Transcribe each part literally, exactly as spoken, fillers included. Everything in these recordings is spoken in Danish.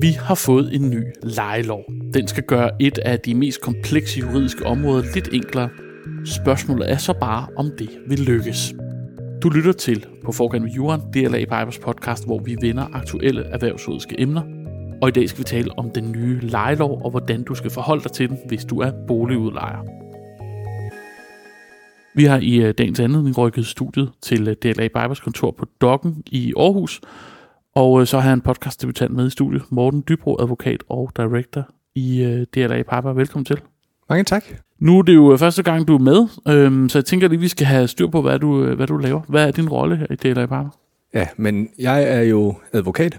Vi har fået en ny lejelov. Den skal gøre et af de mest komplekse juridiske områder lidt enklere. Spørgsmålet er så bare, om det vil lykkes. Du lytter til på Forgang med Jura, D L A Pipers podcast, hvor vi vender aktuelle erhvervsjuridiske emner. Og i dag skal vi tale om den nye lejelov og hvordan du skal forholde dig til den, hvis du er boligudlejer. Vi har i dagens anledning rykket studiet til D L A Pipers kontor på Dokken i Aarhus. Og så har jeg en podcastdebutant med i studiet, Morten Dybro, advokat og director i D L A Piper. Velkommen til. Mange tak. Nu er det jo første gang, du er med, øhm, så jeg tænker lige, vi skal have styr på, hvad du, hvad du laver. Hvad er din rolle her i D L A Piper? Ja, men jeg er jo advokat,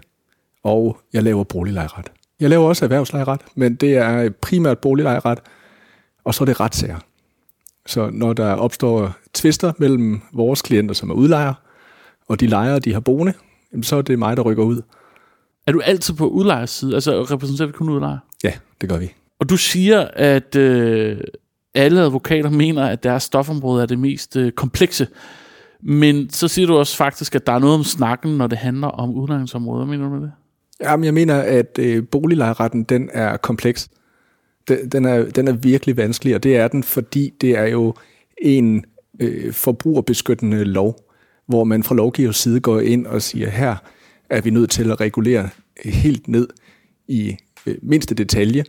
og jeg laver boliglejeret. Jeg laver også erhvervslejeret, men det er primært boliglejeret, og så er det retssager. Så når der opstår tvister mellem vores klienter, som er udlejere, og de lejere, de har boende, så er det mig, der rykker ud. Er du altid på udlejers side? Altså repræsenterer vi kun udlejer? Ja, det gør vi. Og du siger, at øh, alle advokater mener, at deres stofområde er det mest øh, komplekse. Men så siger du også faktisk, at der er noget om snakken, når det handler om udlejningsområder. Mener du med det? Jamen, jeg mener, at øh, boliglejeretten, den er kompleks. Den, den, er, den er virkelig vanskelig, og det er den, fordi det er jo en øh, forbrugerbeskyttende lov, hvor man fra lovgivers side går ind og siger, her er vi nødt til at regulere helt ned i øh, mindste detalje,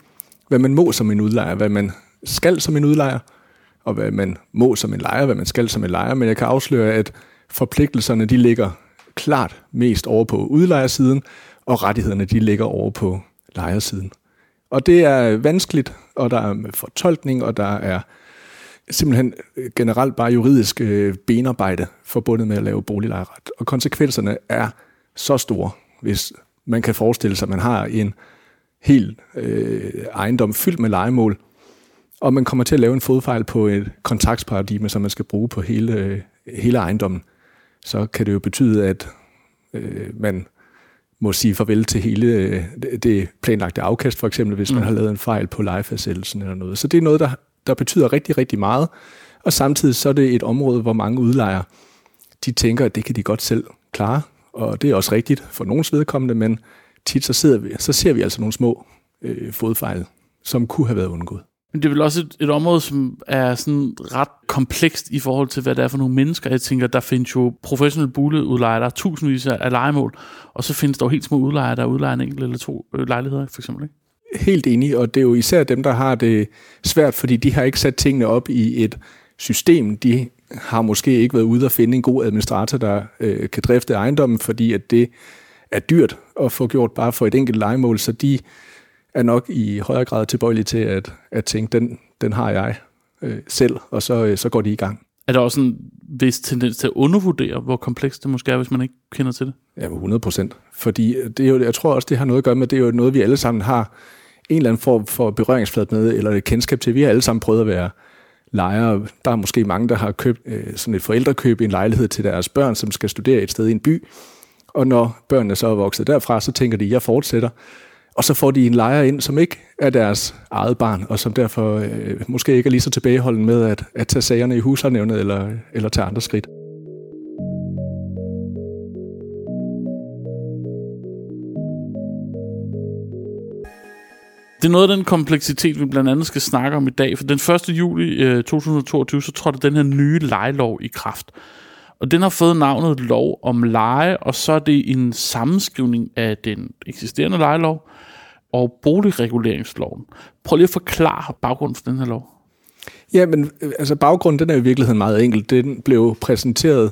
hvad man må som en udlejer, hvad man skal som en udlejer, og hvad man må som en lejer, hvad man skal som en lejer. Men jeg kan afsløre, at forpligtelserne de ligger klart mest over på udlejersiden, og rettighederne de ligger over på lejersiden. Og det er vanskeligt, og der er fortolkning, og der er simpelthen generelt bare juridisk benarbejde forbundet med at lave boliglejeret. Og konsekvenserne er så store, hvis man kan forestille sig, at man har en hel øh, ejendom fyldt med lejemål, og man kommer til at lave en fodfejl på et kontraktsparadigme, som man skal bruge på hele, øh, hele ejendommen, så kan det jo betyde, at øh, man må sige farvel til hele øh, det planlagte afkast, for eksempel, hvis man har lavet en fejl på lejefastsættelsen eller noget. Så det er noget, der, der betyder rigtig, rigtig meget, og samtidig så er det et område, hvor mange udlejere, de tænker, at det kan de godt selv klare, og det er også rigtigt for nogens vedkommende, men tit så, sidder vi, så ser vi altså nogle små øh, fodfejl, som kunne have været undgået. Men det er vel også et, et område, som er sådan ret komplekst i forhold til, hvad det er for nogle mennesker. Jeg tænker, der findes jo professionelle boligudlejere, der er tusindvis af lejemål, og så findes der jo helt små udlejere, der udlejer en enkelt eller to lejligheder, for eksempel. Ikke? Helt enig, og det er jo især dem, der har det svært, fordi de har ikke sat tingene op i et system. De har måske ikke været ude at finde en god administrator, der øh, kan drifte ejendommen, fordi at det er dyrt at få gjort bare for et enkelt lejemål, så de er nok i højere grad tilbøjelige til at, at tænke, den, den har jeg øh, selv, og så, øh, så går de i gang. Er der også en vis tendens til at undervurdere, hvor komplekst det måske er, hvis man ikke kender til det? Ja, hundrede procent. Fordi det er jo, jeg tror også, det har noget at gøre med, det er jo noget, vi alle sammen har en eller anden form for berøringsflade med, eller et kendskab til. Vi har alle sammen prøvet at være lejere. Der er måske mange, der har købt øh, sådan et forældrekøb i en lejlighed til deres børn, som skal studere et sted i en by. Og når børnene så er vokset derfra, så tænker de, at jeg fortsætter. Og så får de en lejer ind, som ikke er deres eget barn, og som derfor øh, måske ikke er lige så tilbageholden med at, at tage sagerne i huslejenævnet eller, eller tage andre skridt. Det er noget af den kompleksitet, vi blandt andet skal snakke om i dag. For den første juli to tusind og toogtyve, så trådte den her nye lejelov i kraft. Og den har fået navnet lov om leje, og så er det en sammenskrivning af den eksisterende lejelov og boligreguleringsloven. Prøv lige at forklare baggrunden for den her lov. Ja, men altså baggrunden, den er i virkeligheden meget enkel. Den blev præsenteret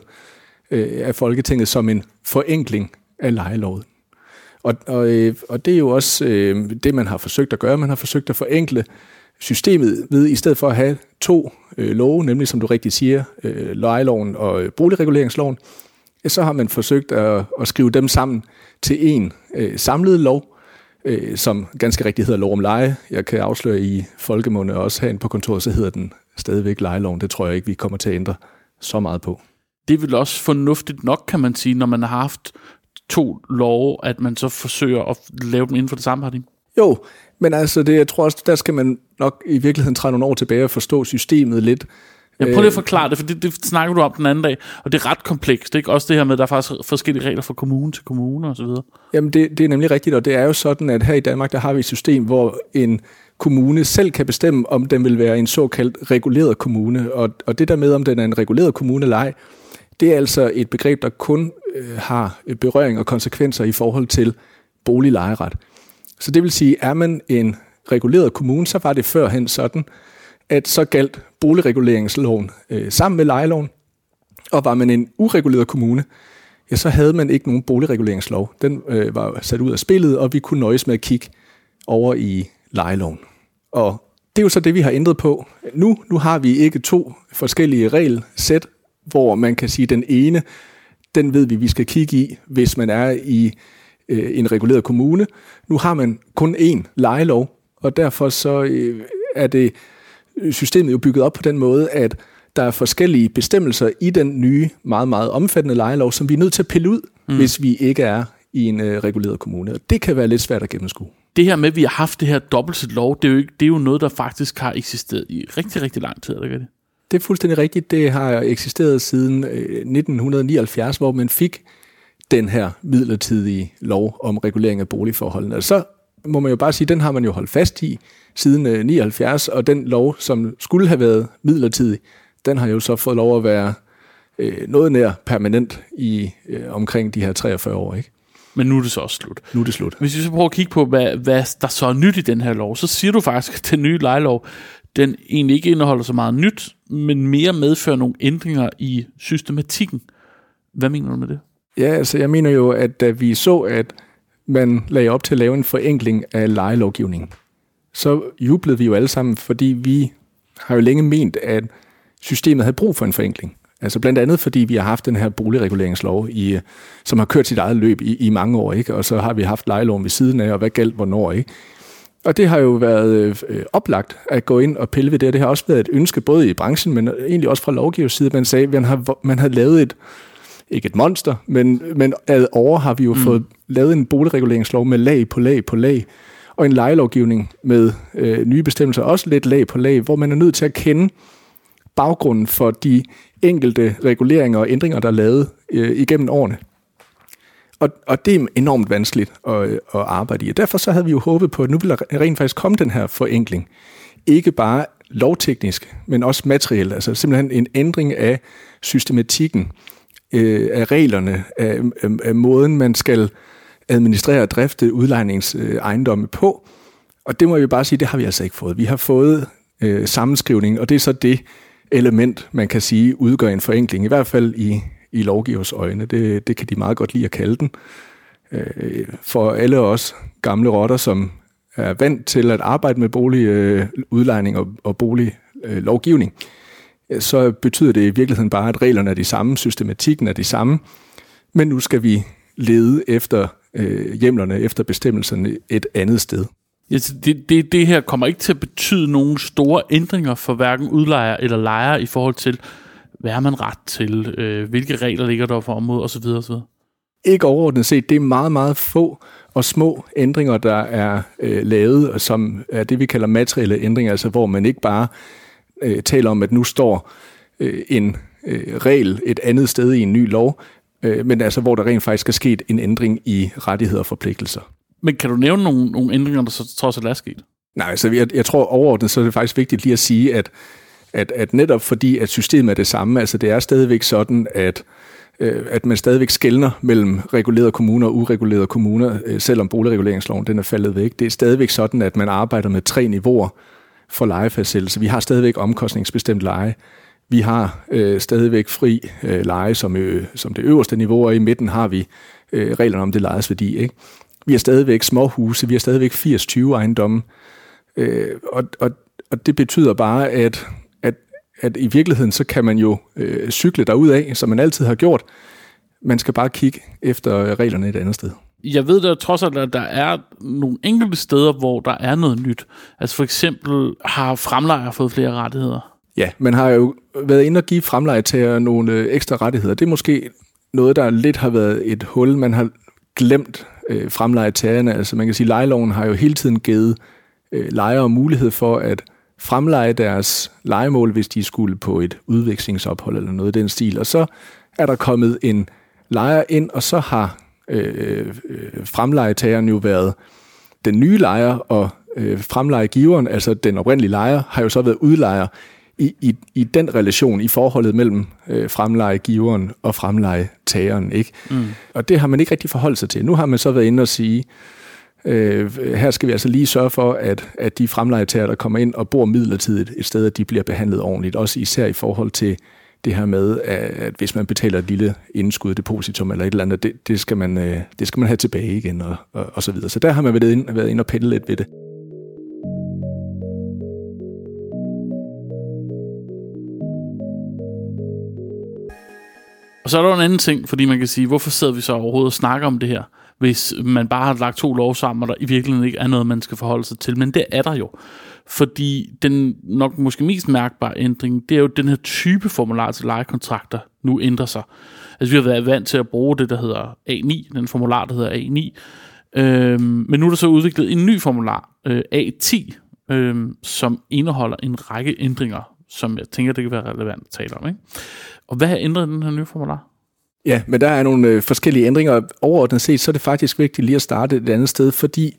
øh, af Folketinget som en forenkling af lejeloven. Og, og, øh, og det er jo også øh, det, man har forsøgt at gøre. Man har forsøgt at forenkle systemet ved, i stedet for at have to øh, love, nemlig som du rigtig siger, øh, lejeloven og øh, boligreguleringsloven, så har man forsøgt at, at skrive dem sammen til en øh, samlet lov, øh, som ganske rigtigt hedder lov om leje. Jeg kan afsløre i folkemunde også herinde på kontoret, så hedder den stadigvæk lejeloven. Det tror jeg ikke, vi kommer til at ændre så meget på. Det er vel også fornuftigt nok, kan man sige, når man har haft to love, at man så forsøger at lave dem inden for det samme parti. Jo, men altså, det, jeg tror også, der skal man nok i virkeligheden træde nogle år tilbage og forstå systemet lidt Jeg prøver lige at forklare det, for det, det snakker du om den anden dag, og det er ret komplekst, ikke? Også det her med, at der er faktisk forskellige regler fra kommune til kommune og så videre. Jamen det, det er nemlig rigtigt, og det er jo sådan, at her i Danmark, der har vi et system, hvor en kommune selv kan bestemme, om den vil være en såkaldt reguleret kommune, og, og det der med, om den er en reguleret kommune eller ej, det er altså et begreb, der kun øh, har berøring og konsekvenser i forhold til boliglejeret. Så det vil sige, er man en reguleret kommune, så var det førhen sådan, at så galt boligreguleringsloven øh, sammen med lejeloven, og var man en ureguleret kommune, ja, så havde man ikke nogen boligreguleringslov. Den øh, var sat ud af spillet, og vi kunne nøjes med at kigge over i lejeloven. Og det er jo så det, vi har ændret på. Nu, nu har vi ikke to forskellige regelsæt, hvor man kan sige, at den ene, den ved vi, vi skal kigge i, hvis man er i øh, en reguleret kommune. Nu har man kun én lejelov, og derfor så øh, er det systemet jo bygget op på den måde, at der er forskellige bestemmelser i den nye, meget, meget omfattende lejelov, som vi er nødt til at pille ud, mm. hvis vi ikke er i en øh, reguleret kommune. Og det kan være lidt svært at gennemskue. Det her med, at vi har haft det her dobbeltsæt lov, det er, jo ikke, det er jo noget, der faktisk har eksisteret i rigtig, rigtig lang tid, eller gør det? Det er fuldstændig rigtigt. Det har eksisteret siden nitten nioghalvfjerds, hvor man fik den her midlertidige lov om regulering af boligforholdene. Og så må man jo bare sige, den har man jo holdt fast i siden nioghalvfjerds, og den lov, som skulle have været midlertidig, den har jo så fået lov at være noget nær permanent i omkring de her treogfyrre år, ikke? Men nu er det så også slut. Nu er det slut. Hvis vi så prøver at kigge på, hvad, hvad der så er nyt i den her lov, så siger du faktisk, at den nye lejelov, den egentlig ikke indeholder så meget nyt, men mere medfører nogle ændringer i systematikken. Hvad mener du med det? Ja, altså jeg mener jo, at da vi så, at man lagde op til at lave en forenkling af lejelovgivningen, så jublede vi jo alle sammen, fordi vi har jo længe ment, at systemet havde brug for en forenkling. Altså blandt andet, fordi vi har haft den her boligreguleringslov, i, som har kørt sit eget løb i, i mange år, ikke? Og så har vi haft lejeloven ved siden af, og hvad galt hvornår, ikke? Og det har jo været øh, oplagt at gå ind og pille ved det, og det har også været et ønske, både i branchen, men egentlig også fra lovgivers side, at man sagde, at man har, man har lavet et, ikke et monster, men, men ad over har vi jo mm. fået lavet en boligreguleringslov med lag på lag på lag, og en lejelovgivning med øh, nye bestemmelser, også lidt lag på lag, hvor man er nødt til at kende baggrunden for de enkelte reguleringer og ændringer, der er lavet øh, igennem årene. Og, og det er enormt vanskeligt at, at arbejde i. Og derfor så havde vi jo håbet på, at nu ville der rent faktisk komme den her forenkling. Ikke bare lovteknisk, men også materiel. Altså simpelthen en ændring af systematikken, øh, af reglerne, af, af, af måden, man skal administrere og drifte udlejningsejendomme på. Og det må vi bare sige, det har vi altså ikke fået. Vi har fået øh, sammenskrivning, og det er så det element, man kan sige, udgør en forenkling. I hvert fald i... i lovgivers øjne. Det, det kan de meget godt lide at kalde den. For alle os gamle rotter, som er vant til at arbejde med boligudlejning og, og boliglovgivning, så betyder det i virkeligheden bare, at reglerne er de samme, systematikken er de samme, men nu skal vi lede efter hjemlerne, efter bestemmelserne et andet sted. Yes, det, det, det her kommer ikke til at betyde nogen store ændringer for hverken udlejer eller lejer i forhold til, hvad er man ret til? Hvilke regler ligger der for området? Og så videre, og så videre. Ikke overordnet set. Det er meget, meget få og små ændringer, der er øh, lavet, og som er det, vi kalder materielle ændringer, altså hvor man ikke bare øh, taler om, at nu står øh, en øh, regel et andet sted i en ny lov, øh, men altså hvor der rent faktisk er sket en ændring i rettigheder og forpligtelser. Men kan du nævne nogle, nogle ændringer, der så trods alt er sket? Nej, altså jeg, jeg tror overordnet, så er det faktisk vigtigt lige at sige, at At, at netop fordi, at systemet er det samme, altså det er stadigvæk sådan, at, øh, at man stadigvæk skelner mellem regulerede kommuner og uregulerede kommuner, øh, selvom boligreguleringsloven den er faldet væk. Det er stadigvæk sådan, at man arbejder med tre niveauer for lejefastsættelse. Vi har stadigvæk omkostningsbestemt leje. Vi har øh, stadigvæk fri øh, leje som, øh, som det øverste niveau, og i midten har vi øh, reglerne om det lejes værdi, ikke? Vi har stadigvæk småhuse, vi har stadigvæk firs tyve ejendomme, øh, og, og, og det betyder bare, at at i virkeligheden, så kan man jo øh, cykle derudad, som man altid har gjort. Man skal bare kigge efter reglerne et andet sted. Jeg ved da trods alt, at der er nogle enkelte steder, hvor der er noget nyt. Altså for eksempel har fremlejer fået flere rettigheder? Ja, man har jo været inde og give fremlejetager nogle ekstra rettigheder. Det er måske noget, der lidt har været et hul. Man har glemt øh, fremlejetagerne. Altså man kan sige, at lejeloven har jo hele tiden givet øh, lejere mulighed for at fremleje deres lejemål, hvis de skulle på et udvekslingsophold eller noget i den stil. Og så er der kommet en lejer ind, og så har øh, fremlejetageren jo været den nye lejer, og øh, fremlejegiveren, altså den oprindelige lejer, har jo så været udlejer i, i, i den relation, i forholdet mellem øh, fremlejegiveren og fremlejetageren, ikke? Mm. Og det har man ikke rigtig forholdt sig til. Nu har man så været inde og sige, øh, her skal vi altså lige sørge for, at, at de fremlejetager, der kommer ind og bor midlertidigt et sted, at de bliver behandlet ordentligt, også især i forhold til det her med, at hvis man betaler et lille indskud, depositum eller et eller andet, det, det, skal, man, det skal man have tilbage igen, og, og, og så videre. Så der har man været inde, været inde og pendle lidt ved det. Og så er der en anden ting, fordi man kan sige, hvorfor sidder vi så overhovedet og snakker om det her, hvis man bare har lagt to lov sammen, og der i virkeligheden ikke er noget, man skal forholde sig til. Men det er der jo. Fordi den nok måske mest mærkbare ændring, det er jo den her type formular til lejekontrakter nu ændrer sig. Altså vi har været vant til at bruge det, der hedder A ni, den formular, der hedder A ni. Øhm, men nu er der så udviklet en ny formular, øh, A ti, øh, som indeholder en række ændringer, som jeg tænker, det kan være relevant at tale om, ikke? Og hvad har ændret den her nye formular? Ja, men der er nogle øh, forskellige ændringer. Overordnet set, så er det faktisk vigtigt lige at starte et andet sted, fordi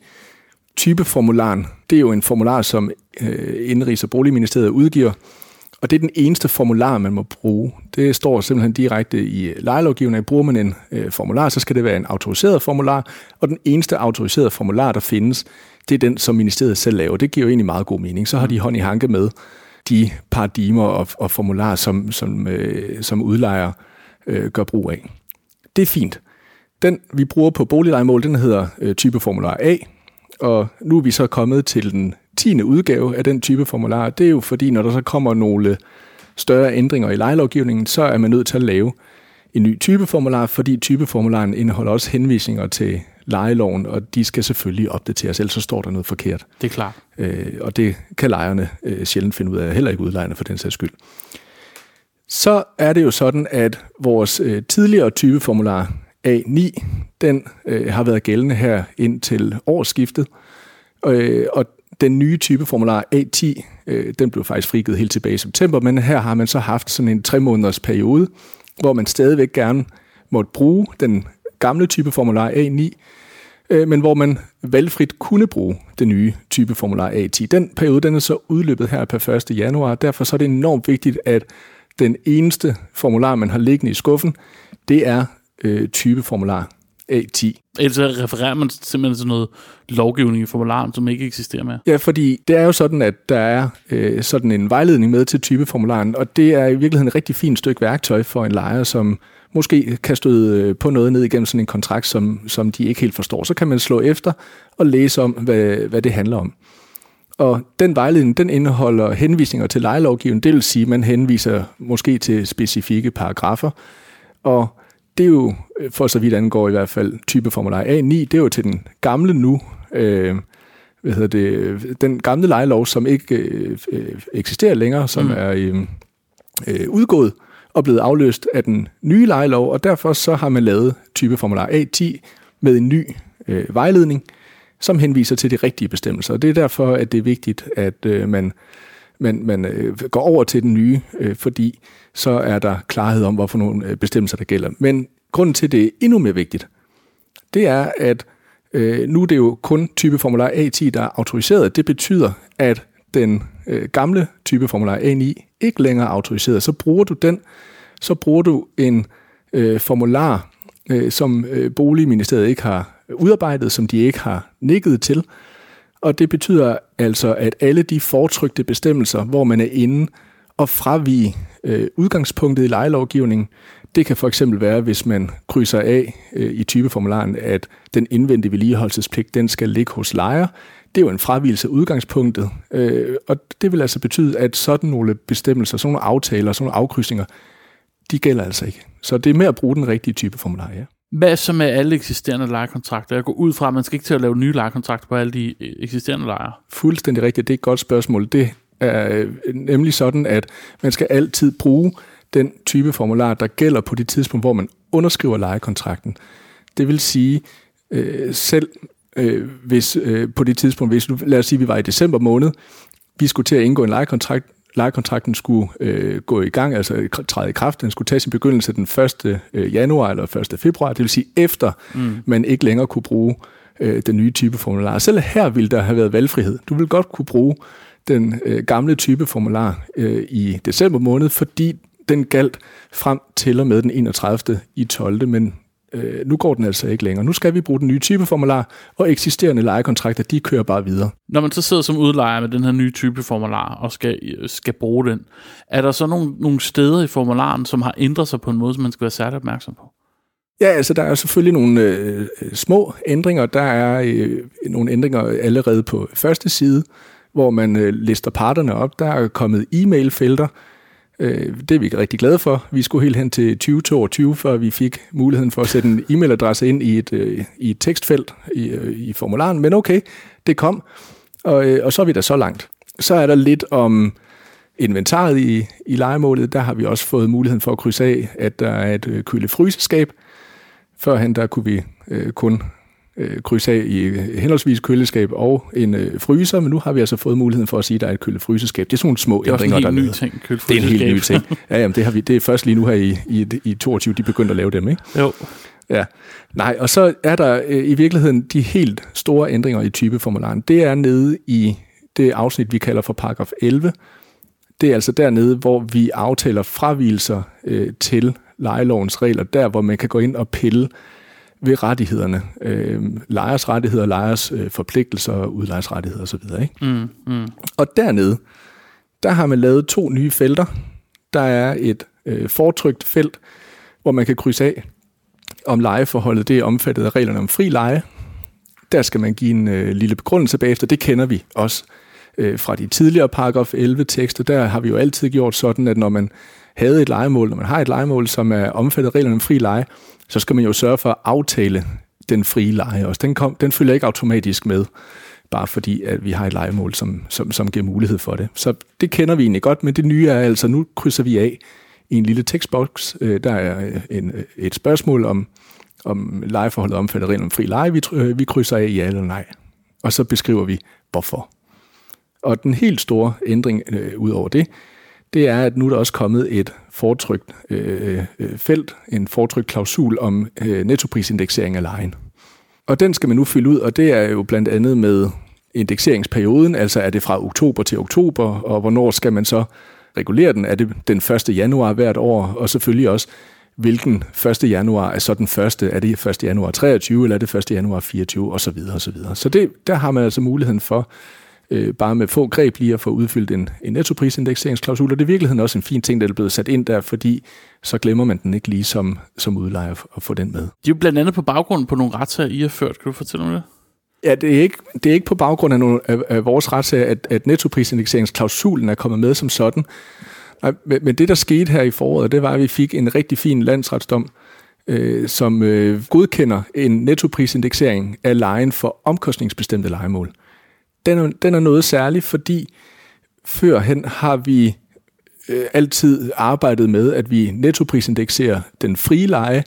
typeformularen, det er jo en formular, som øh, Indenrigs- og Boligministeriet udgiver, og det er den eneste formular, man må bruge. Det står simpelthen direkte i lejelovgivningen. Bruger man en øh, formular, så skal det være en autoriseret formular, og den eneste autoriserede formular, der findes, det er den, som ministeriet selv laver. Det giver jo egentlig meget god mening. Så har de hånd i hanke med de paradigmer og, og formularer, som, som, øh, som udlejer øh, gør brug af. Det er fint. Den, vi bruger på boliglejemål, den hedder øh, typeformular A, og nu er vi så kommet til den tiende udgave af den type formular. Det er jo fordi, når der så kommer nogle større ændringer i lejelovgivningen, så er man nødt til at lave en ny typeformular, fordi typeformularen indeholder også henvisninger til lejeloven, og de skal selvfølgelig opdateres, ellers så står der noget forkert. Det er klart. Øh, og det kan lejerne øh, sjældent finde ud af, heller ikke udlejerne for den sags skyld. Så er det jo sådan, at vores øh, tidligere typeformular A ni, den øh, har været gældende her indtil årsskiftet, øh, og den nye typeformular A ti, øh, den blev faktisk frigivet helt tilbage i september, men her har man så haft sådan en tre måneders periode, hvor man stadigvæk gerne måtte bruge den gamle typeformular A ni, øh, men hvor man valgfrit kunne bruge den nye typeformular A ti. Den periode, den er så udløbet her per første januar, derfor så er det enormt vigtigt, at den eneste formular, man har liggende i skuffen, det er øh, typeformular A ti. Ellers refererer man simpelthen til noget lovgivning i formularen, som ikke eksisterer mere. Ja, fordi det er jo sådan, at der er øh, sådan en vejledning med til typeformularen, og det er i virkeligheden et rigtig fint stykke værktøj for en lejer, som måske kan støde på noget ned igennem sådan en kontrakt, som, som de ikke helt forstår. Så kan man slå efter og læse om, hvad, hvad det handler om. Og den vejledning, den indeholder henvisninger til lejelovgivningen, det vil sige, at man henviser måske til specifikke paragrafer, og det er jo, for så vidt angår i hvert fald typeformular A ni, det er jo til den gamle nu, øh, hvad hedder det, den gamle lejelov, som ikke øh, eksisterer længere, som mm. er øh, udgået og blevet afløst af den nye lejelov, og derfor så har man lavet typeformular A ti med en ny øh, vejledning, som henviser til de rigtige bestemmelser. Og det er derfor, at det er vigtigt, at øh, man... men man øh, går over til den nye, øh, fordi så er der klarhed om, hvorfor nogle øh, bestemmelser, der gælder. Men grunden til, det er endnu mere vigtigt, det er, at øh, nu er det jo kun typeformular A ti, der er autoriseret. Det betyder, at den øh, gamle typeformular A ni ikke længere er autoriseret. Så bruger du den, så bruger du en øh, formular, øh, som øh, Boligministeriet ikke har udarbejdet, som de ikke har nikket til. Og det betyder altså, at alle de fortrykte bestemmelser, hvor man er inde og fravige øh, udgangspunktet i lejelovgivningen, det kan for eksempel være, hvis man krydser af øh, i typeformularen, at den indvendige vedligeholdelsespligt, den skal ligge hos lejer. Det er jo en fravigelse af udgangspunktet, øh, og det vil altså betyde, at sådan nogle bestemmelser, sådan nogle aftaler, sådan nogle afkrydsninger, de gælder altså ikke. Så det er med at bruge den rigtige typeformular, ja. Hvad så med alle eksisterende lejekontrakter? Jeg går ud fra, at man skal ikke til at lave nye lejekontrakter på alle de eksisterende lejere. Fuldstændig rigtigt. Det er et godt spørgsmål. Det er nemlig sådan, at man skal altid bruge den type formular, der gælder på det tidspunkt, hvor man underskriver lejekontrakten. Det vil sige, øh, selv øh, hvis øh, på det tidspunkt, hvis, lad os sige, vi var i december måned, vi skulle til at indgå en lejekontrakt. Lejekontrakten skulle øh, gå i gang, altså træde i kraft. Den skulle tage sin begyndelse den første januar eller første februar, det vil sige efter, mm. man ikke længere kunne bruge øh, den nye type formular. Selv her ville der have været valgfrihed. Du ville godt kunne bruge den øh, gamle type formular øh, i december måned, fordi den galt frem til og med den enogtredivte i tolvte Men øh, nu går den altså ikke længere. Nu skal vi bruge den nye type formular, og eksisterende lejekontrakter, de kører bare videre. Når man så sidder som udlejer med den her nye type formular og skal, skal bruge den, er der så nogle, nogle steder i formularen, som har ændret sig på en måde, som man skal være særlig opmærksom på? Ja, altså der er selvfølgelig nogle øh, små ændringer. Der er øh, nogle ændringer allerede på første side, hvor man øh, lister parterne op. Der er kommet e-mailfelter. Det er vi rigtig glade for. Vi skulle helt hen til tyve toogtyve, før vi fik muligheden for at sætte en e-mailadresse ind i et, i et tekstfelt i, i formularen. Men okay, det kom, og, og så er vi da så langt. Så er der lidt om inventaret i, i lejemålet. Der har vi også fået muligheden for at krydse af, at der er et køle-fryseskab. Førhen der kunne vi øh, kun øh, krydse af i henholdsvis køleskab og en øh, fryser, men nu har vi altså fået muligheden for at sige, at der er et kølefryseskab. Det er sådan nogle små ændringer, der er ting, det er en helt ny ting. Ja, jamen, det, har vi, det er først lige nu her i, i, i toogtyve, de begyndte at lave dem, ikke? Jo. Ja. Nej, og så er der øh, i virkeligheden de helt store ændringer i typeformularen. Det er nede i det afsnit, vi kalder for paragraf elleve. Det er altså dernede, hvor vi aftaler fravigelser øh, til lejelovens regler, der hvor man kan gå ind og pille ved rettighederne. Øh, lejers rettigheder, lejers øh, forpligtelser, udlejers rettigheder osv. Mm, mm. Og dernede, der har man lavet to nye felter. Der er et øh, fortrykt felt, hvor man kan krydse af, om lejeforholdet det er omfattet af reglerne om fri leje. Der skal man give en øh, lille begrundelse bagefter. Det kender vi også øh, fra de tidligere paragraf elleve-tekster. Der har vi jo altid gjort sådan, at når man havde et lejemål, når man har et lejemål, som er omfattet af reglerne om fri leje, så skal man jo sørge for at aftale den frie leje også. Den, kom, den følger ikke automatisk med, bare fordi at vi har et lejemål, som, som, som giver mulighed for det. Så det kender vi egentlig godt, men det nye er altså, nu krydser vi af i en lille tekstboks. Der er en, et spørgsmål om, om lejeforholdet omfattet rent om fri leje. Vi, vi krydser af ja eller nej, og så beskriver vi hvorfor. Og den helt store ændring øh, ud over det, det er, at nu er der også kommet et fortrykt øh, felt, en fortrykt klausul om øh, nettoprisindeksering af lejen. Og den skal man nu fylde ud, og det er jo blandt andet med indekseringsperioden, altså er det fra oktober til oktober, og hvornår skal man så regulere den? Er det den første januar hvert år? Og selvfølgelig også, hvilken første januar er så den første? Er det første januar treogtyve, eller er det første januar fireogtyve, osv. osv. Så det, der har man altså muligheden for, bare med få greb lige at få udfyldt en, en nettoprisindekseringsklausul, og det er i virkeligheden også en fin ting, der er blevet sat ind der, fordi så glemmer man den ikke lige som, som udlejer at få den med. De er jo blandt andet på baggrund på nogle retssager, I har ført. Kan du fortælle om det? Ja, det er ikke, det er ikke på baggrund af, nogle, af, af vores retssager, at, at nettoprisindekseringsklausulen er kommet med som sådan. Nej, men det, der skete her i foråret, det var, at vi fik en rigtig fin landsretsdom, øh, som øh, godkender en nettoprisindeksering af lejen for omkostningsbestemte lejemål. Den er, den er noget særligt, fordi førhen har vi øh, altid arbejdet med, at vi nettoprisindekserer den frie leje.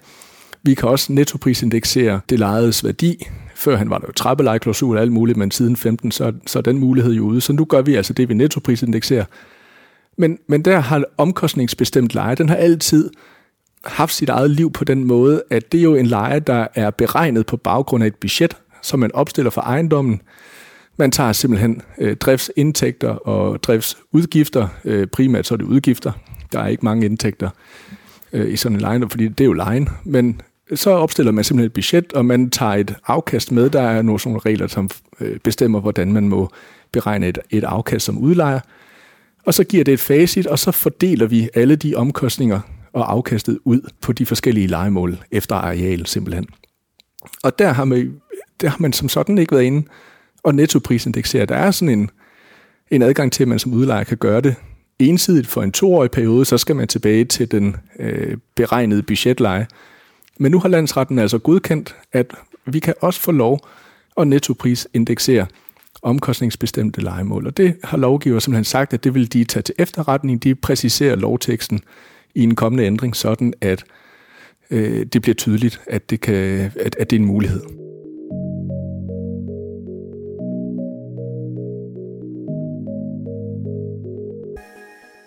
Vi kan også nettoprisindeksere det lejedes værdi. Førhen var der jo trappelejeklausul og alt muligt, men siden femten, så, så er den mulighed jo ude. Så nu gør vi altså det, vi nettoprisindekserer. Men, men der har omkostningsbestemt leje, den har altid haft sit eget liv på den måde, at det er jo en leje, der er beregnet på baggrund af et budget, som man opstiller for ejendommen. Man tager simpelthen øh, driftsindtægter og driftsudgifter. Øh, primært så er det udgifter. Der er ikke mange indtægter øh, i sådan en leje, fordi det er jo lejen. Men så opstiller man simpelthen et budget, og man tager et afkast med. Der er nogle sådan regler, som øh, bestemmer, hvordan man må beregne et, et afkast som udlejer. Og så giver det et facit, og så fordeler vi alle de omkostninger og afkastet ud på de forskellige lejemål efter areal simpelthen. Og der har man, der har man som sådan ikke været inde og nettoprisindekserer. Der er sådan en, en adgang til, at man som udlejer kan gøre det ensidigt for en toårig periode, så skal man tilbage til den øh, beregnede budgetleje. Men nu har landsretten altså godkendt, at vi kan også få lov at nettoprisindeksere omkostningsbestemte lejemål. Og det har lovgiver simpelthen sagt, at det vil de tage til efterretning. De præciserer lovteksten i en kommende ændring, sådan at øh, det bliver tydeligt, at det, kan, at, at det er en mulighed.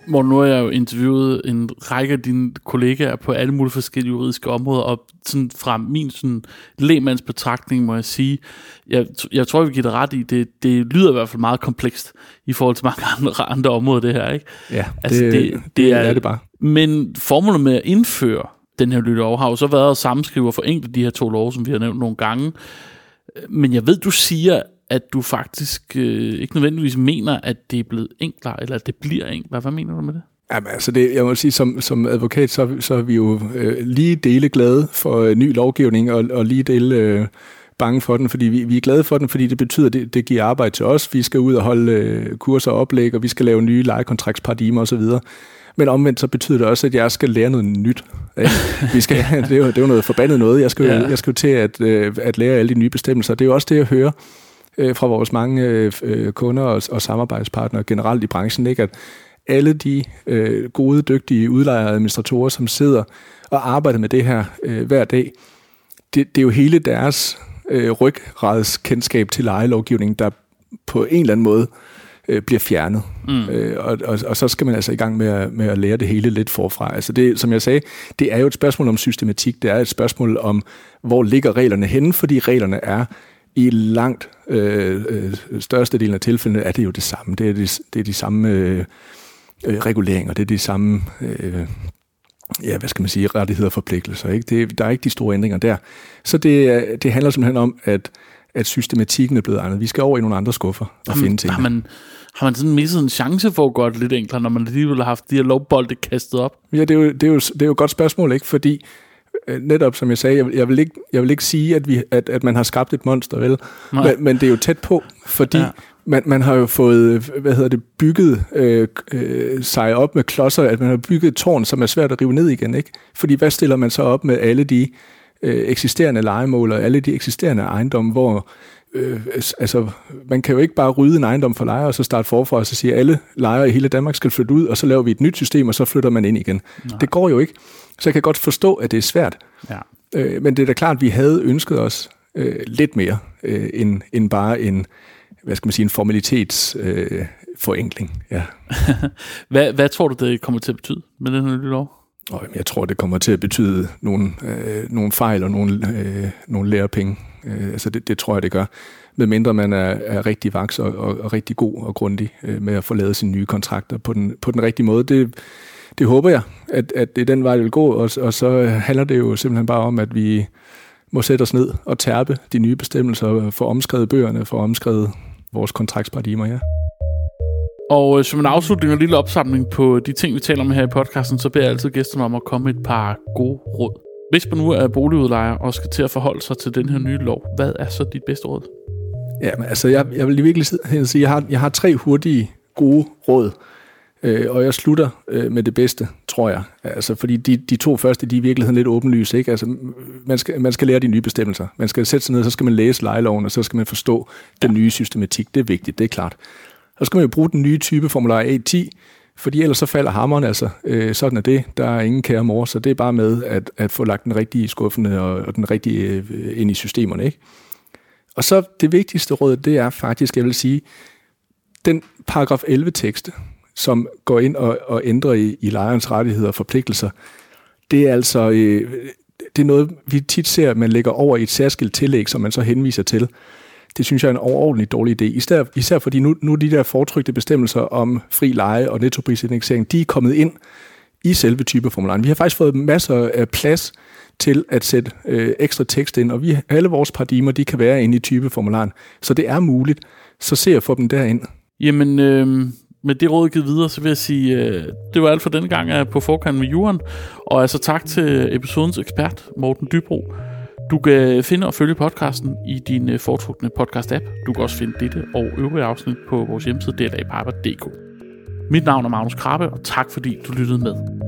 Hvor nu har jeg jo interviewet en række af dine kollegaer på alle mulige forskellige juridiske områder, og sådan fra min sådan lægmands betragtning må jeg sige, jeg, jeg tror, vi giver det ret i, det, det lyder i hvert fald meget komplekst i forhold til mange andre, andre områder, det her, ikke? Ja, altså, det, det, det, det er, er det bare. Men formålet med at indføre den her lytterlov har jo så været at sammenskrive og forenkle de her to love, som vi har nævnt nogle gange. Men jeg ved, du siger, at du faktisk øh, ikke nødvendigvis mener, at det er blevet enklere, eller at det bliver enklere. Hvad mener du med det? Jamen altså, det, jeg må sige, som, som advokat, så, så er vi jo øh, lige dele glade for øh, ny lovgivning, og, og lige dele øh, bange for den, fordi vi, vi er glade for den, fordi det betyder, at det, det giver arbejde til os. Vi skal ud og holde øh, kurser og oplæg, og vi skal lave nye lejekontraktsparadigmer osv., men omvendt så betyder det også, at jeg skal lære noget nyt. Vi skal, ja. det, er jo, det er jo noget forbandet noget. Jeg skal, ja. jeg skal jo til at, at lære alle de nye bestemmelser. Det er jo også det, jeg hører fra vores mange kunder og, og samarbejdspartnere generelt i branchen, ikke? At alle de gode, dygtige udlejere og administratorer, som sidder og arbejder med det her hver dag, det, det er jo hele deres rygradskendskab til lejelovgivningen, der på en eller anden måde bliver fjernet. Mm. Øh, og, og, og så skal man altså i gang med at, med at lære det hele lidt forfra. Altså det, som jeg sagde, det er jo et spørgsmål om systematik. Det er et spørgsmål om, hvor ligger reglerne henne, fordi reglerne er i langt øh, øh, største del af tilfældene, er det jo det samme. Det er, det, det er de samme øh, reguleringer, det er de samme øh, ja, hvad skal man sige, rettigheder og forpligtelser. Ikke? Det, der er ikke de store ændringer der. Så det, det handler simpelthen om, at at systematikken er blevet andet. Vi skal over i nogle andre skuffer og Jamen, finde ting. Har man, har man sådan mistet en chance for at gøre det lidt enklere, når man alligevel har haft de her lovbolde kastet op? Ja, det er, jo, det, er jo, det er jo et godt spørgsmål, ikke? Fordi netop som jeg sagde, jeg, jeg, vil, ikke, jeg vil ikke sige, at, vi, at, at man har skabt et monster, vel? Men, men det er jo tæt på, fordi ja. man, man har jo fået, hvad hedder det, bygget øh, øh, sig op med klodser, at man har bygget et tårn, som er svært at rive ned igen, ikke? Fordi hvad stiller man så op med alle de eksisterende lejemål og alle de eksisterende ejendomme, hvor øh, altså, man kan jo ikke bare rydde en ejendom for lejer og så starte forfra og så sige, at alle lejere i hele Danmark skal flytte ud, og så laver vi et nyt system, og så flytter man ind igen. Nej. Det går jo ikke. Så jeg kan godt forstå, at det er svært. Ja. Øh, men det er da klart, at vi havde ønsket os øh, lidt mere øh, end, end bare en, hvad skal man sige, en formalitetsforenkling. Øh, ja. hvad, hvad tror du, det kommer til at betyde med den her lov? Jeg tror, det kommer til at betyde nogle, øh, nogle fejl og nogle, øh, nogle lærepenge. Øh, altså det, det tror jeg, det gør. Medmindre man er, er rigtig vaks og, og, og rigtig god og grundig øh, med at få lavet sine nye kontrakter på den, på den rigtige måde. Det, det håber jeg, at, at det er den vej, det vil gå. Og, og så handler det jo simpelthen bare om, at vi må sætte os ned og terpe de nye bestemmelser, for omskrevet bøgerne, for omskrevet vores kontraktsparadigmer, ja. Og øh, som en afslutning og en lille opsamling på de ting, vi taler om her i podcasten, så beder jeg altid gæsterne om at komme et par gode råd. Hvis man nu er boligudlejer og skal til at forholde sig til den her nye lov, hvad er så dit bedste råd? Jamen altså, jeg, jeg vil virkelig sige, jeg har, jeg har tre hurtige gode råd, øh, og jeg slutter øh, med det bedste, tror jeg. Altså, fordi de, de to første, de er i virkeligheden lidt åbenlyse, ikke? Altså, man skal, man skal lære de nye bestemmelser. Man skal sætte sig ned, så skal man læse lejeloven, og så skal man forstå den nye systematik. Det er vigtigt, det er klart. Og så skal man jo bruge den nye type formular A ti, fordi ellers så falder hammeren altså. Øh, sådan er det. Der er ingen kære mor, så det er bare med at, at få lagt den rigtige i skuffene og, og den rigtige øh, ind i systemerne, ikke? Og så det vigtigste råd, det er faktisk, jeg vil sige, den paragraf elleve-tekst, som går ind og, og ændrer i, i lejerens rettigheder og forpligtelser, det er altså øh, det er noget, vi tit ser, at man lægger over i et særskilt tillæg, som man så henviser til. Det synes jeg er en overordentlig dårlig idé. Især, især fordi nu, nu de der foretrykte bestemmelser om fri leje og nettoprisindeksering, de er kommet ind i selve typeformularen. Vi har faktisk fået masser af plads til at sætte øh, ekstra tekst ind, og vi, alle vores paradigmer, de kan være inde i typeformularen. Så det er muligt. Så se at få dem derind. Jamen, øh, med det råd givet videre, så vil jeg sige, øh, det var alt for denne gang på Forgang med Jura. Og altså tak til episodens ekspert, Morten Dybro. Du kan finde og følge podcasten i din foretrukne podcast-app. Du kan også finde dette og øvrige afsnit på vores hjemmeside, d l a piper punktum d k. Mit navn er Magnus Krabbe, og tak fordi du lyttede med.